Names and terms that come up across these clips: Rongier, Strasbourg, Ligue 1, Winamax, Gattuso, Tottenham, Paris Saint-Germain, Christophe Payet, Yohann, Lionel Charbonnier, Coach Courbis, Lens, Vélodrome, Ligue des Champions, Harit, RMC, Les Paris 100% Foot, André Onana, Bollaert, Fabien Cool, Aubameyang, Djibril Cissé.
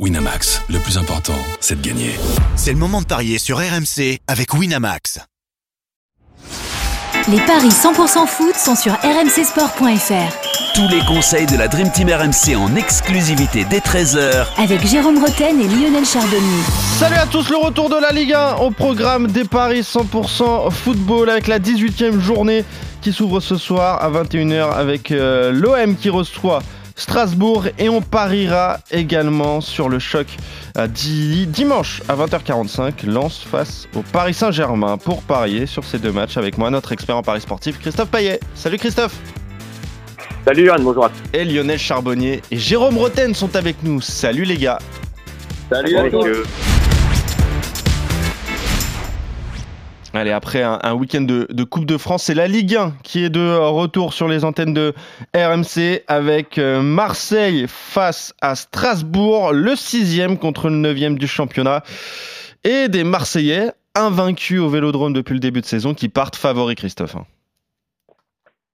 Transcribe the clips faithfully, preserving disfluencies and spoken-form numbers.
Winamax, le plus important, c'est de gagner. C'est le moment de parier sur R M C avec Winamax. Les paris cent pour cent foot sont sur r m c sport point f r. Tous les conseils de la Dream Team R M C en exclusivité dès treize heures avec Jérôme Rothen et Lionel Charbonnier. Salut à tous, le retour de la Ligue un au programme des paris cent pour cent football avec la dix-huitième journée qui s'ouvre ce soir à vingt et une heures avec euh, l'O M qui reçoit Strasbourg, et on pariera également sur le choc à di- dimanche à vingt heures quarante-cinq, Lens face au Paris Saint-Germain. Pour parier sur ces deux matchs avec moi, notre expert en paris sportif Christophe Payet. Salut Christophe. Salut Yohann, bonjour à tous. Et Lionel Charbonnier et Jérôme Rothen sont avec nous. Salut les gars. Salut à tous. Allez, après un, un week-end de, de Coupe de France, c'est la Ligue un qui est de retour sur les antennes de R M C avec Marseille face à Strasbourg, le sixième contre le neuvième du championnat. Et des Marseillais invaincus au Vélodrome depuis le début de saison qui partent favoris, Christophe.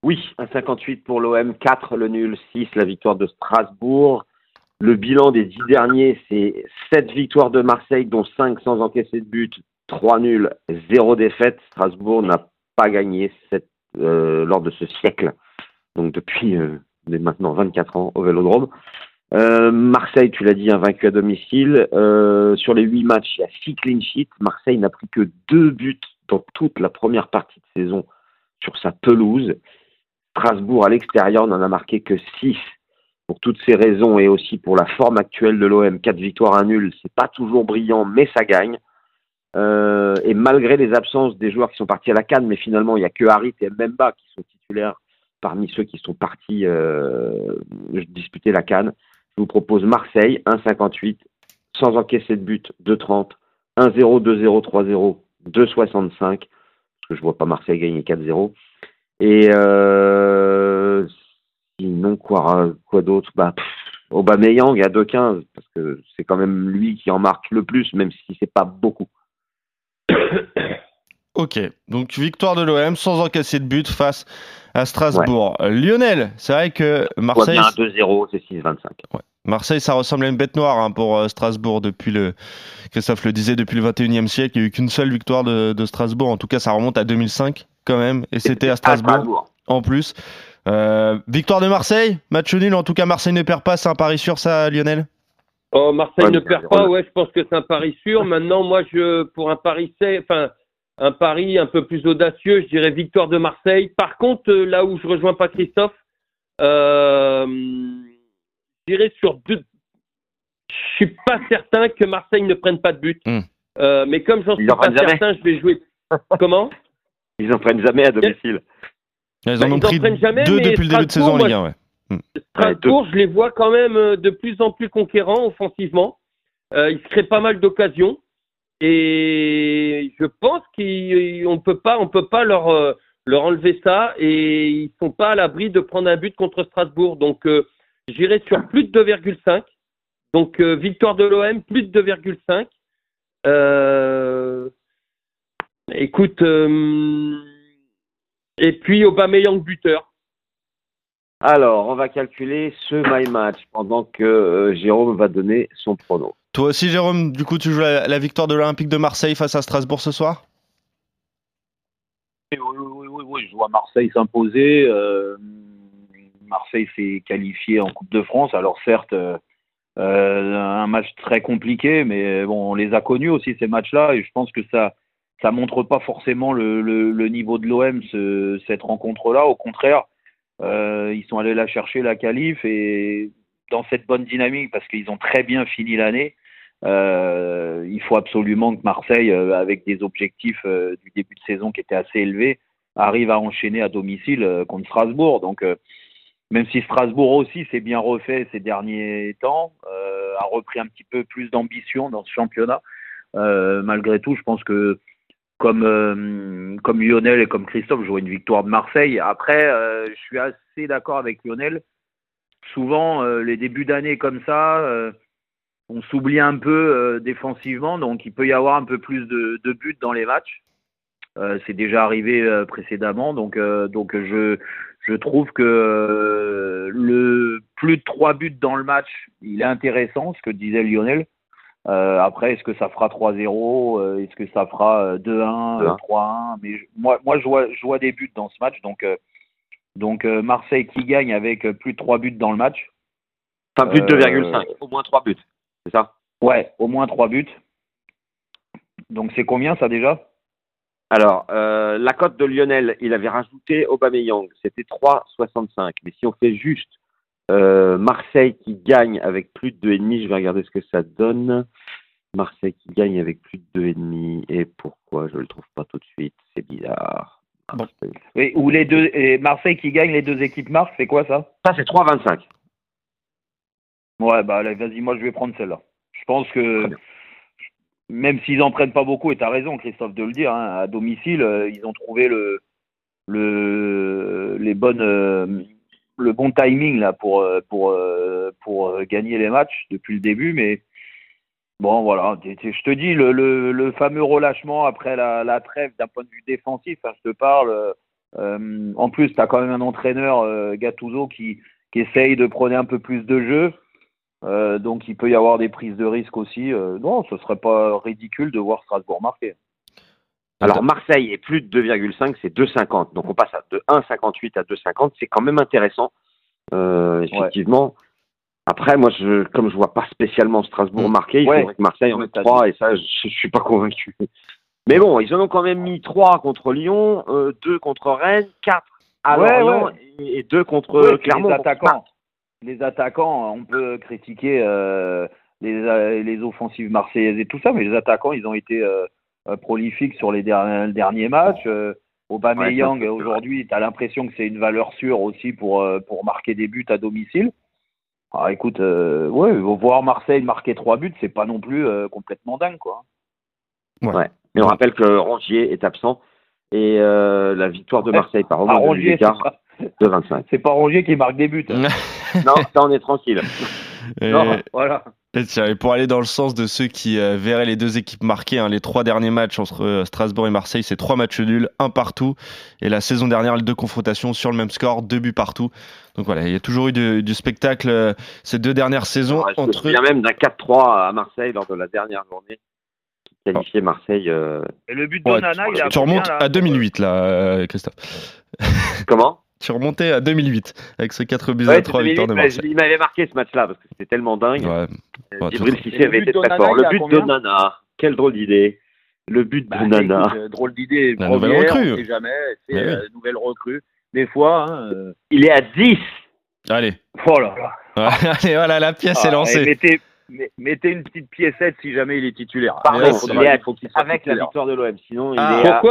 Oui, un virgule cinquante-huit pour l'O M, quatre le nul, six la victoire de Strasbourg. Le bilan des dix derniers, c'est sept victoires de Marseille, dont cinq sans encaisser de but. trois nuls, zéro défaite. Strasbourg n'a pas gagné cette, euh, lors de ce siècle, donc depuis euh, maintenant vingt-quatre ans au Vélodrome. Euh, Marseille, tu l'as dit, invaincu à domicile. Euh, sur les huit matchs, il y a six clean sheets. Marseille n'a pris que deux buts dans toute la première partie de saison sur sa pelouse. Strasbourg, à l'extérieur, n'en a marqué que six. Pour toutes ces raisons et aussi pour la forme actuelle de l'O M, quatre victoires, un nul, c'est pas toujours brillant, mais ça gagne. Euh, et malgré les absences des joueurs qui sont partis à la C A N, mais finalement il n'y a que Harit et Mbemba qui sont titulaires parmi ceux qui sont partis euh, disputer la C A N, je vous propose Marseille un virgule cinquante-huit, sans encaisser de but deux virgule trente, un zéro, deux zéro, trois zéro, deux soixante-cinq, parce que je ne vois pas Marseille gagner quatre zéro. Et euh, sinon quoi, quoi d'autre, bah, pff, Aubameyang à deux quinze, parce que c'est quand même lui qui en marque le plus, même si c'est pas beaucoup. Ok, donc victoire de l'O M sans encaisser de but face à Strasbourg. Ouais. Lionel, c'est vrai que Marseille... Ouais, deux zéro, c'est six vingt-cinq. Ouais. Marseille, ça ressemble à une bête noire hein, pour euh, Strasbourg depuis le... Christophe le disait, depuis le vingt et unième siècle, il n'y a eu qu'une seule victoire de, de Strasbourg. En tout cas, ça remonte à deux mille cinq quand même, et c'était à Strasbourg, à Strasbourg. En plus. Euh, victoire de Marseille, match nul, en tout cas Marseille ne perd pas, c'est un pari sûr ça Lionel ? Oh, Marseille ouais, ne perd pas, ouais, je pense que c'est un pari sûr. Maintenant, moi, je pour un pari, enfin, un pari un peu plus audacieux, je dirais victoire de Marseille. Par contre, là où je rejoins pas Christophe, euh, je dirais sur deux. Je suis pas certain que Marseille ne prenne pas de but. Mmh. Euh, mais comme j'en suis pas certain, je vais jouer. Comment ? Ils en prennent jamais à domicile. Ils en, bah, en ont pris jamais, deux depuis le début de saison en Ligue un, ouais. Strasbourg, je les vois quand même de plus en plus conquérants offensivement. Euh, ils créent pas mal d'occasions et je pense qu'on peut pas, on peut pas leur, leur enlever ça et ils sont pas à l'abri de prendre un but contre Strasbourg. Donc euh, j'irai sur plus de deux virgule cinq. Donc euh, victoire de l'O M, plus de deux virgule cinq. Euh, écoute, euh, et puis Aubameyang buteur. Alors, on va calculer ce My Match pendant que euh, Jérôme va donner son prono. Toi aussi, Jérôme, du coup, tu joues la, la victoire de l'Olympique de Marseille face à Strasbourg ce soir ? Oui, oui, oui, oui, je vois Marseille s'imposer. Euh, Marseille s'est qualifié en Coupe de France. Alors certes, euh, un match très compliqué, mais bon, on les a connus aussi ces matchs-là et je pense que ça... ça montre pas forcément le, le, le niveau de l'O M, ce, cette rencontre-là. Au contraire, Euh, ils sont allés la chercher, la qualif, et dans cette bonne dynamique, parce qu'ils ont très bien fini l'année, euh, il faut absolument que Marseille, euh, avec des objectifs euh, du début de saison qui étaient assez élevés, arrive à enchaîner à domicile euh, contre Strasbourg. Donc, euh, même si Strasbourg aussi s'est bien refait ces derniers temps, euh, a repris un petit peu plus d'ambition dans ce championnat, euh, malgré tout, je pense que Comme, euh, comme Lionel et comme Christophe, je vois une victoire de Marseille. Après, euh, je suis assez d'accord avec Lionel. Souvent, euh, les débuts d'année comme ça, euh, on s'oublie un peu euh, défensivement. Donc, il peut y avoir un peu plus de, de buts dans les matchs. Euh, c'est déjà arrivé euh, précédemment. Donc, euh, donc je, Je trouve que le plus de trois buts dans le match, il est intéressant, ce que disait Lionel. Euh, après, est-ce que ça fera trois zéro? Est-ce que ça fera deux un, trois un? Mais je, moi, moi je, vois, je vois des buts dans ce match. Donc, euh, donc euh, Marseille qui gagne avec plus de trois buts dans le match. Enfin, plus de deux virgule cinq. Euh, au moins trois buts, c'est ça? Ouais, au moins trois buts. Donc, c'est combien ça déjà? Alors, euh, la cote de Lionel, il avait rajouté Aubameyang, c'était trois virgule soixante-cinq. Mais si on fait juste euh, Marseille qui gagne avec plus de deux virgule cinq, je vais regarder ce que ça donne. Marseille qui gagne avec plus de deux virgule cinq. Et pourquoi je ne le trouve pas tout de suite? C'est bizarre. Bon. Et, ou les deux, et Marseille qui gagne, les deux équipes marquent, c'est quoi ça? Ça, c'est trois virgule vingt-cinq. Ouais, bah allez, vas-y, moi je vais prendre celle-là. Je pense que... Même s'ils n'en prennent pas beaucoup, et tu as raison, Christophe, de le dire, hein, à domicile, euh, ils ont trouvé le, le, les bonnes, euh, le bon timing là, pour, pour, euh, pour euh, gagner les matchs depuis le début. Mais bon, voilà, je te dis, le, le, le fameux relâchement après la, la trêve d'un point de vue défensif, hein, je te parle. Euh, en plus, tu as quand même un entraîneur, euh, Gattuso, qui, qui essaye de prôner un peu plus de jeu. Euh, donc il peut y avoir des prises de risque aussi. Euh, non, ce serait pas ridicule de voir Strasbourg marquer. Alors Marseille est plus de deux virgule cinq, c'est deux virgule cinquante. Donc on passe à de un virgule cinquante-huit à deux virgule cinquante. C'est quand même intéressant, euh, effectivement. Ouais. Après, moi, je, comme je vois pas spécialement Strasbourg marquer, il ouais. faudrait que Marseille en mette trois. Et ça, je, je suis pas convaincu. Mais bon, ils en ont quand même mis trois contre Lyon, euh, deux contre Rennes, quatre à ouais, Lorient ouais. et, et deux contre ouais, Clermont. Les attaquants. Les attaquants, on peut critiquer euh, les, les offensives marseillaises et tout ça, mais les attaquants, ils ont été euh, prolifiques sur les derniers, derniers matchs. Euh, Aubameyang, ouais, aujourd'hui, tu as l'impression que c'est une valeur sûre aussi pour, pour marquer des buts à domicile. Alors, écoute, euh, ouais, voir Marseille marquer trois buts, c'est pas non plus euh, complètement dingue, quoi. Ouais. Ouais. Mais on rappelle que Rongier est absent et euh, la victoire de Marseille par Romain Rongier de vingt-cinq. C'est pas Rongier qui marque des buts. Hein. Non, ça on est tranquille. Et, non, voilà. Et, tiens, et pour aller dans le sens de ceux qui euh, verraient les deux équipes marquer, hein, les trois derniers matchs entre euh, Strasbourg et Marseille, c'est trois matchs nuls, un partout. Et la saison dernière, les deux confrontations sur le même score, deux buts partout. Donc voilà, il y a toujours eu du, du spectacle euh, ces deux dernières saisons. Alors, je entre... me souviens même d'un quatre trois à Marseille lors de la dernière journée. Qualifié Marseille. Euh... Et le but d'Onana, ouais, il a. Tu remontes à deux mille huit, là, euh, Christophe. Comment? Tu remontais à deux mille huit avec ce quatre buts à trois victoires de Marseille. Il m'avait marqué ce match-là parce que c'était tellement dingue. Djibril Cissé avait été très fort. Le but d'Onana, quelle drôle d'idée. Le but d'Onana. Drôle d'idée. La nouvelle recrue. On sait jamais. C'est la nouvelle recrue. Des fois. Hein, euh... Il est à dix. Allez. Oh là là. Allez, voilà, la pièce ah, est lancée. Mettez, mettez une petite piécette si jamais il est titulaire. Par contre, il est à, avec la victoire de l'O M. Sinon, il est à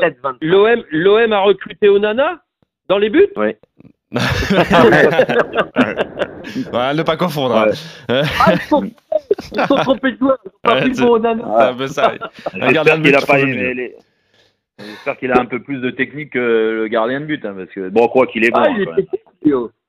sept vingt-trois. L'O M a recruté Onana ? Dans les buts ? Oui. Voilà, ne pas confondre. Ouais. Hein. Ah, ils sont, ils sont trompés de joueurs. Ils n'ont pas pris le bon Onana. Gardien de but. J'espère qu'il a un peu plus de technique que le gardien de but. Hein, parce que, bon, quoi qu'il est bon. Ah, il, est technique,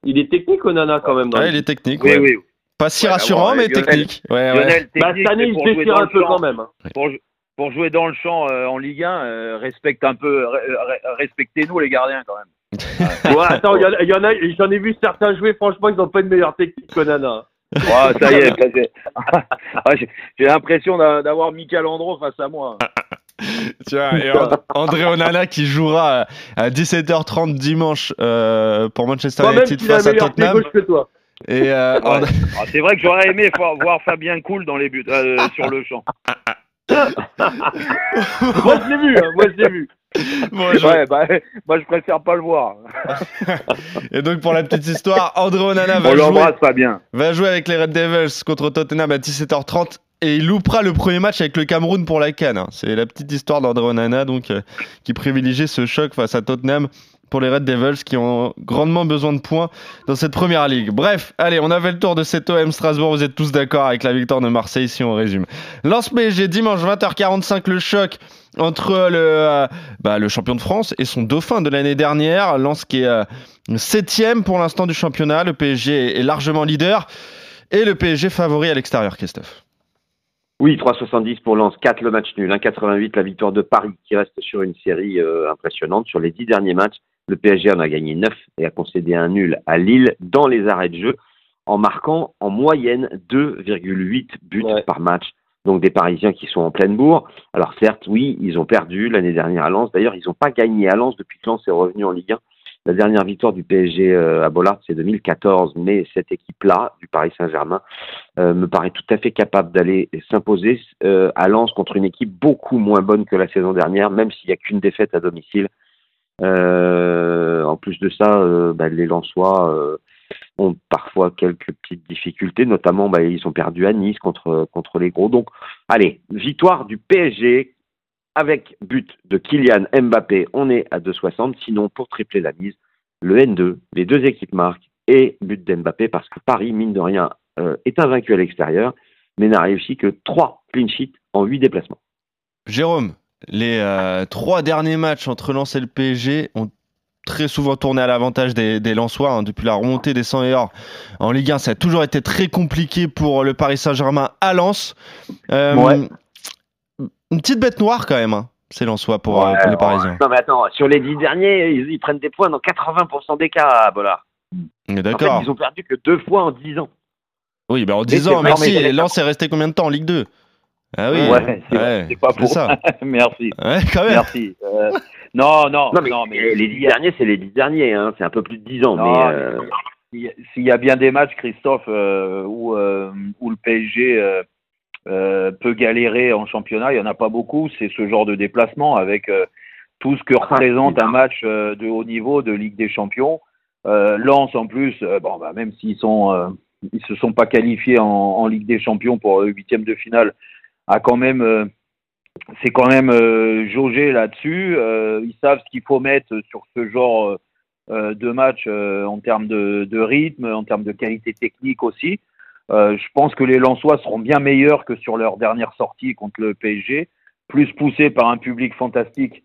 il est technique, Onana, quand même. Dans ouais, il est technique. Ouais. Oui, oui. Pas si ouais, rassurant, ouais, mais Lionel, technique. Ouais, ouais. Lionel, technique bah, cette année, il se déchire un peu quand même. Hein. Pour... Pour jouer dans le champ euh, en Ligue un, euh, respecte un peu, re, respectez-nous les gardiens quand même. Ouais. Ouais, attends, il y, y en a, j'en ai vu certains jouer. Franchement, ils n'ont pas une meilleure technique qu'Onana. Oh, ça y est, est... ouais, j'ai l'impression d'avoir Michael Andro face à moi. Tiens, et André Onana qui jouera à dix-sept heures trente dimanche euh, pour Manchester United face à Tottenham. Que toi. Et euh, ouais. André... ah, c'est vrai que j'aurais aimé voir Fabien Cool dans les buts, euh, sur le champ. Moi je l'ai vu, hein, moi je l'ai vu. Moi je... Ouais, bah, moi je préfère pas le voir. Et donc pour la petite histoire, André Onana va, jouer, pas bien. va jouer avec les Red Devils contre Tottenham à dix-sept heures trente et il loupera le premier match avec le Cameroun pour la C A N. Hein. C'est la petite histoire d'André Onana donc, euh, qui privilégie ce choc face à Tottenham pour les Red Devils qui ont grandement besoin de points dans cette première ligue. Bref, allez, on avait le tour de cet O M Strasbourg. Vous êtes tous d'accord avec la victoire de Marseille si on résume. Lens P S G dimanche vingt heures quarante-cinq, le choc entre le, euh, bah, le champion de France et son dauphin de l'année dernière. Lens qui est septième euh, pour l'instant du championnat. Le P S G est largement leader et le P S G favori à l'extérieur, Christophe. Oui, trois virgule soixante-dix pour Lens, quatre le match nul, un virgule quatre-vingt-huit la victoire de Paris qui reste sur une série euh, impressionnante sur les dix derniers matchs. Le P S G en a gagné neuf et a concédé un nul à Lille dans les arrêts de jeu en marquant en moyenne deux virgule huit buts ouais. par match. Donc des Parisiens qui sont en pleine bourre. Alors certes, oui, ils ont perdu l'année dernière à Lens. D'ailleurs, ils n'ont pas gagné à Lens depuis que Lens est revenu en Ligue un. La dernière victoire du P S G à Bollaert, c'est deux mille quatorze. Mais cette équipe-là, du Paris Saint-Germain, euh, me paraît tout à fait capable d'aller s'imposer euh, à Lens contre une équipe beaucoup moins bonne que la saison dernière, même s'il n'y a qu'une défaite à domicile. Euh, en plus de ça, euh, bah, les Lensois euh, ont parfois quelques petites difficultés, notamment bah, ils ont perdu à Nice contre, contre les gros. Donc, allez, victoire du P S G avec but de Kylian Mbappé, on est à deux soixante. Sinon, pour tripler la mise, le N deux, les deux équipes marquent et but d'Mbappé, parce que Paris, mine de rien, euh, est invaincu à l'extérieur, mais n'a réussi que trois clean sheets en huit déplacements. Jérôme, les euh, trois derniers matchs entre Lens et le P S G ont très souvent tourné à l'avantage des, des Lensois. Hein. Depuis la remontée des cent et or en Ligue un, ça a toujours été très compliqué pour le Paris Saint-Germain à Lens. Euh, ouais. Une petite bête noire quand même, hein, ces Lensois pour, ouais, euh, pour les Parisiens. Non mais attends, sur les dix derniers, ils, ils prennent des points dans quatre-vingts pour cent des cas à Bollaert. D'accord. En fait, ils ont perdu que deux fois en dix ans. Oui, ben en dix ans, merci. Et Lens est resté combien de temps en Ligue deux? Ah oui, ouais, c'est, ouais, c'est pas pour c'est ça. Merci. Ouais, quand même. Merci. Euh, non, non, non, mais, non, mais les dix derniers, c'est les dix derniers. Hein. C'est un peu plus de dix ans. Non, mais euh... s'il y a bien des matchs, Christophe, euh, où, euh, où le P S G euh, euh, peut galérer en championnat, il n'y en a pas beaucoup. C'est ce genre de déplacement avec euh, tout ce que représente un match euh, de haut niveau de Ligue des Champions. Euh, Lens, en plus, euh, bon, bah, même s'ils sont, euh, ils se sont pas qualifiés en, en Ligue des Champions pour le huitième de finale. A quand même, euh, c'est quand même euh, jaugé là-dessus. Euh, ils savent ce qu'il faut mettre sur ce genre euh, de match euh, en termes de, de rythme, en termes de qualité technique aussi. Euh, je pense que les Lensois seront bien meilleurs que sur leur dernière sortie contre le P S G, plus poussés par un public fantastique.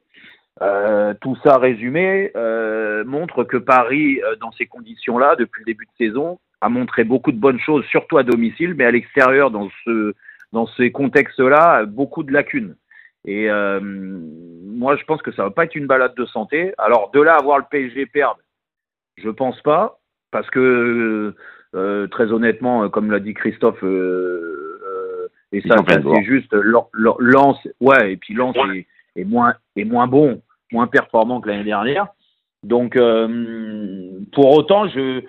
Euh, tout ça résumé euh, montre que Paris, euh, dans ces conditions-là, depuis le début de saison, a montré beaucoup de bonnes choses, surtout à domicile, mais à l'extérieur, dans ce Dans ces contextes-là, beaucoup de lacunes. Et euh, moi, je pense que ça ne va pas être une balade de santé. Alors, de là à voir le P S G perdre, je ne pense pas. Parce que, euh, très honnêtement, comme l'a dit Christophe, euh, euh, et ça, ça c'est juste, Lens, ouais, et puis Lens est, est, moins, est moins bon, moins performant que l'année dernière. Donc, euh, pour autant, je,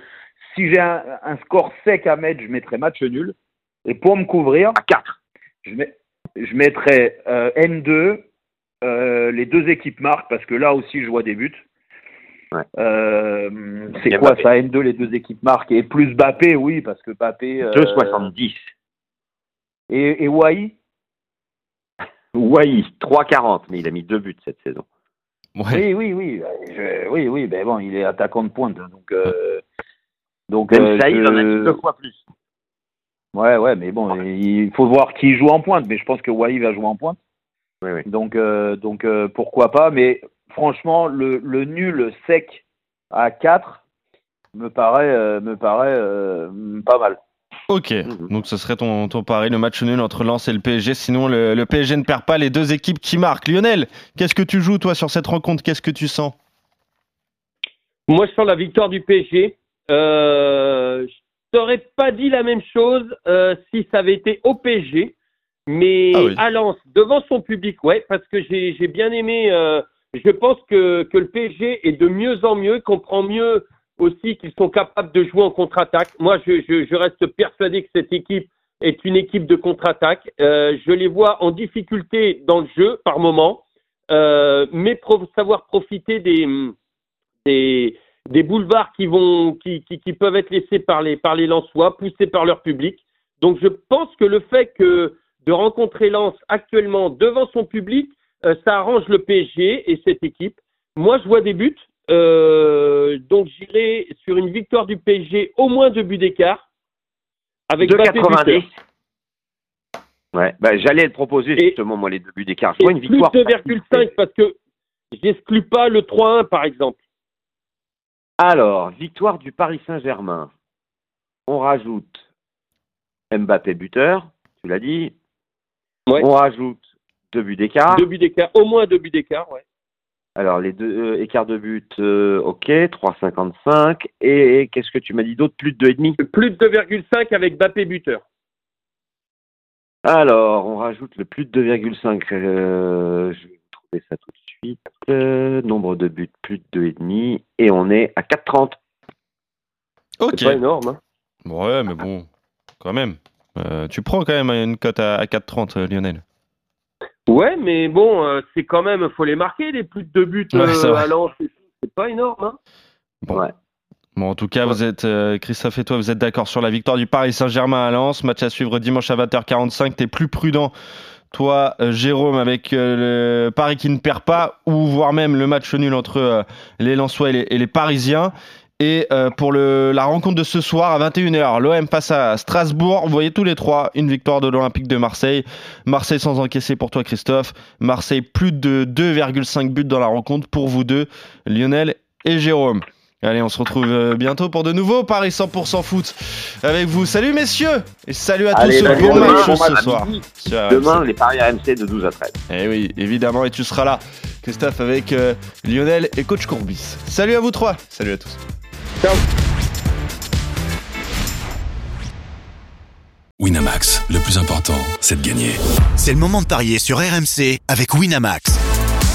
si j'ai un, un score sec à mettre, je mettrais match nul. Et pour me couvrir, à quatre, je, mets, je mettrai euh, N deux, euh, les deux équipes marquent, parce que là aussi, je vois des buts. Ouais. Euh, c'est quoi Mbappé. Ça, N deux, les deux équipes marquent, et plus Mbappé, oui, parce que Mbappé… Euh, deux virgule soixante-dix. Et, et Ouahi Ouahi, trois virgule quarante, mais il a mis deux buts cette saison. Ouais. Oui, oui, oui. Je, oui, oui, ben bon, il est attaquant de pointe, donc… Euh, donc même euh, ça, il en a mis deux fois plus. Ouais, ouais, mais bon, il faut voir qui joue en pointe. Mais je pense que Wally va jouer en pointe. Oui, oui. Donc, euh, donc euh, pourquoi pas. Mais franchement, le, le nul sec à quatre me paraît, euh, me paraît euh, pas mal. Ok, mmh. Donc ce serait ton, ton pari, le match nul entre Lens et le P S G. Sinon, le, le P S G ne perd pas, les deux équipes qui marquent. Lionel, qu'est-ce que tu joues, toi, sur cette rencontre? Qu'est-ce que tu sens? Moi, je sens la victoire du P S G. Euh... Je n'aurais pas dit la même chose euh, si ça avait été au P S G, mais ah oui. à Lens, devant son public, ouais, parce que j'ai, j'ai bien aimé, euh, je pense que, que le P S G est de mieux en mieux, comprend mieux aussi qu'ils sont capables de jouer en contre-attaque. Moi, je, je, je reste persuadé que cette équipe est une équipe de contre-attaque. Euh, je les vois en difficulté dans le jeu par moment, euh, mais pro- savoir profiter des... des des boulevards qui vont qui, qui, qui peuvent être laissés par les par les Lensois, poussés par leur public. Donc je pense que le fait que de rencontrer Lens actuellement devant son public, euh, ça arrange le P S G et cette équipe. Moi, je vois des buts, euh, donc j'irai sur une victoire du P S G au moins deux buts d'écart avec deux virgule quatre-vingt-dix. Ouais, bah, j'allais le proposer justement, et, moi, les deux buts d'écart. Je vois une victoire plus deux virgule cinq parce que j'exclus pas le trois un par exemple. Alors, victoire du Paris Saint-Germain. On rajoute Mbappé buteur, tu l'as dit. Ouais. On rajoute deux buts d'écart. Deux buts d'écart, au moins deux buts d'écart, ouais. Alors, les deux euh, écarts de but, euh, ok, trois virgule cinquante-cinq. Et, et qu'est-ce que tu m'as dit d'autre? Plus de deux virgule cinq? Plus de deux virgule cinq avec Mbappé buteur. Alors, on rajoute le plus de deux virgule cinq. Euh, je vais trouver ça tout de suite. Euh, nombre de buts, plus de deux virgule cinq. Et on est à quatre virgule trente. Ok. C'est pas énorme, hein. Ouais, mais bon, quand même. Euh, tu prends quand même une cote à, à quatre virgule trente, Lionel. Ouais, mais bon, euh, c'est quand même, faut les marquer, les plus de deux buts euh, ouais, à Lens, c'est, c'est pas énorme. Hein bon. Ouais. Bon, en tout cas, ouais. vous êtes, euh, Christophe et toi, vous êtes d'accord sur la victoire du Paris Saint-Germain à Lens. Match à suivre dimanche à vingt heures quarante-cinq. T'es plus prudent, toi, euh, Jérôme, avec euh, le Paris qui ne perd pas, ou voire même le match nul entre euh, les Lensois et les, et les Parisiens. Et euh, pour le, la rencontre de ce soir à vingt et une heures, l'O M passe à Strasbourg. Vous voyez tous les trois une victoire de l'Olympique de Marseille. Marseille sans encaisser pour toi, Christophe. Marseille plus de deux virgule cinq buts dans la rencontre pour vous deux, Lionel et Jérôme. Allez, on se retrouve bientôt pour de nouveau Paris cent pour cent Foot avec vous. Salut messieurs et salut à Allez, tous. Allez, bon match ce soir. Demain, les paris R M C de douze à treize. Eh oui, évidemment, et tu seras là, Christophe, avec euh, Lionel et Coach Courbis. Salut à vous trois. Salut à tous. Winamax, le plus important, c'est de gagner. C'est le moment de parier sur R M C avec Winamax.